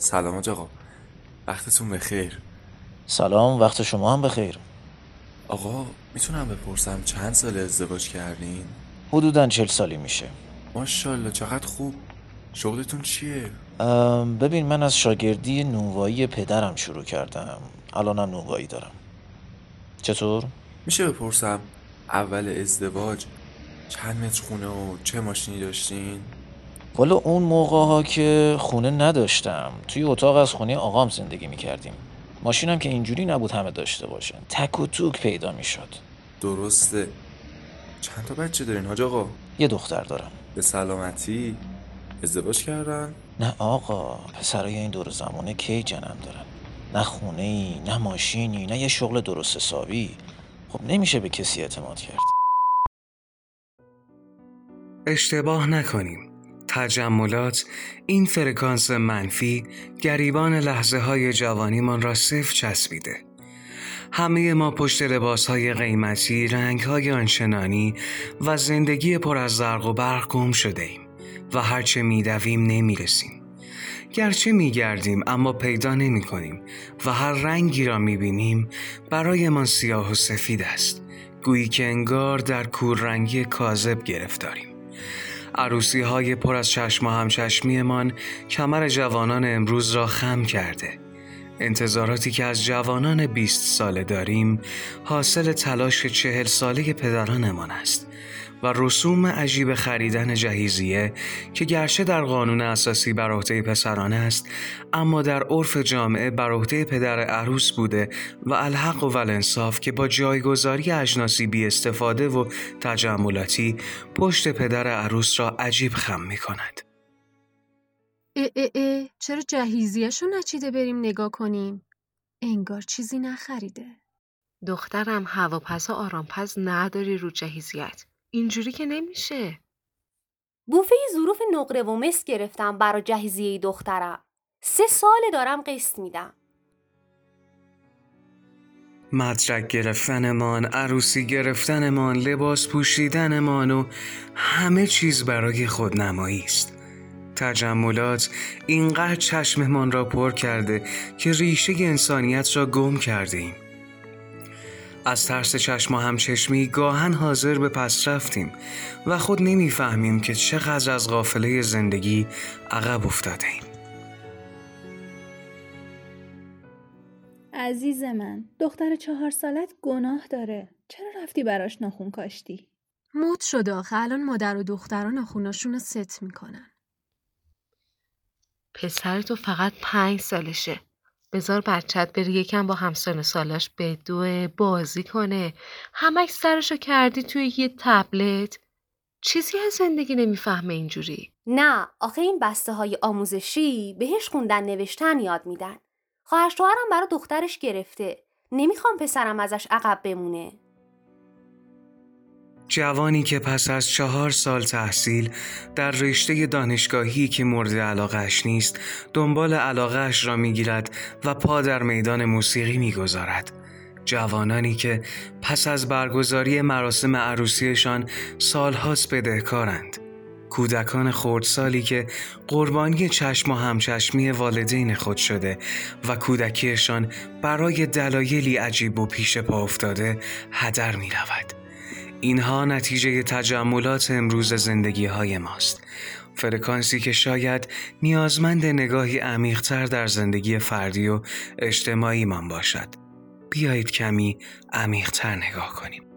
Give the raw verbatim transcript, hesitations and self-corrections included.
سلام آج آقا، وقتتون بخیر. سلام، وقت شما هم بخیر. آقا میتونم بپرسم چند سال ازدواج کردین؟ حدوداً چهل سالی میشه. ماشاءالله، چقدر خوب. شغلتون چیه؟ ببین، من از شاگردی نونوایی پدرم شروع کردم، الانم نونوایی دارم. چطور؟ میشه بپرسم اول ازدواج چند متر خونه و چه ماشینی داشتین؟ والا اون موقع ها که خونه نداشتم، توی اتاق از خونه آقام زندگی میکردیم. ماشینم که اینجوری نبود همه داشته باشن، تک و توک پیدا میشد. درسته. چند تا بچه دارین حاج آقا؟ یه دختر دارم. به سلامتی ازدواج کردن؟ نه آقا، پسرای این دور زمانه کی جنم دارن، نه خونه ای، نه ماشینی، نه یه شغل درست حسابی. خب نمیشه به کسی اعتماد کرد. اشتباه نکنیم، تجملات، این فرکانس منفی، گریبان لحظه های جوانی من را صفر چسبیده. همه ما پشت لباس های قیمتی، رنگ های آنچنانی و زندگی پر از زرق و برق گم شده ایم و هرچه می دویم نمی رسیم. گرچه می گردیم اما پیدا نمی کنیم و هر رنگی را می بینیم برای من سیاه و سفید است، گویی که انگار در کور رنگی کاذب گرفتاریم. عروسی های پر از چشم و همچشمی من کمر جوانان امروز را خم کرده. انتظاراتی که از جوانان بیست ساله داریم حاصل تلاش چهل ساله پدرانمان است و رسوم عجیب خریدن جهیزیه که گرچه در قانون اساسی بر عهده پسران است اما در عرف جامعه بر عهده پدر عروس بوده و الحق و الانصاف که با جایگزاری اجناسی بی استفاده و تجملاتی پشت پدر عروس را عجیب خم می کند. اه اه اه چرا جهیزیه‌شو نچیده بریم نگاه کنیم؟ انگار چیزی نخریده. دخترم هواپس و آرامپس نداری رو جهیزیت، اینجوری که نمیشه. بوفه ظروف نقره و مس گرفتم برا جهیزیه دخترم، سه سال دارم قسط میدم. مدرک گرفتنمان، عروسی گرفتنمان، لباس پوشیدنمان و همه چیز برای خودنمایی است. تجملات اینقدر چشممان را پر کرده که ریشه انسانیت را گم کردیم. از ترس چشم و همچشمی گاهن حاضر به پس رفتیم و خود نمیفهمیم که چقدر از قافله زندگی عقب افتادیم. عزیز من، دختر چهار سالت گناه داره. چرا رفتی براش ناخون کاشتی؟ مد شده آخه، الان مادر و دختران ناخوناشون رو ست میکنن. پسرتو فقط پنج سالشه، بذار بچت بری یکم با همسن سالاش بدوه، بازی کنه. همش سرشو کردی توی یه تبلت، چیزی از زندگی نمیفهمه اینجوری. نه آخه این بسته های آموزشی بهش خوندن نوشتن یاد میدن. خواهر شوهرم برا دخترش گرفته، نمیخوام پسرم ازش عقب بمونه. جوانی که پس از چهار سال تحصیل در رشته دانشگاهی که مورد علاقهش نیست دنبال علاقهش را میگیرد و پا در میدان موسیقی میگذارد. جوانانی که پس از برگزاری مراسم عروسیشان سالهاست بدهکارند. کودکان خردسالی که قربانی چشم و همچشمی والدین خود شده و کودکیشان برای دلایلی عجیب و پیش پا افتاده هدر میرود. اینها نتیجه تجملات امروز زندگی های ماست، فرکانسی که شاید نیازمند نگاهی عمیق‌تر در زندگی فردی و اجتماعی من باشد. بیایید کمی عمیق‌تر نگاه کنیم.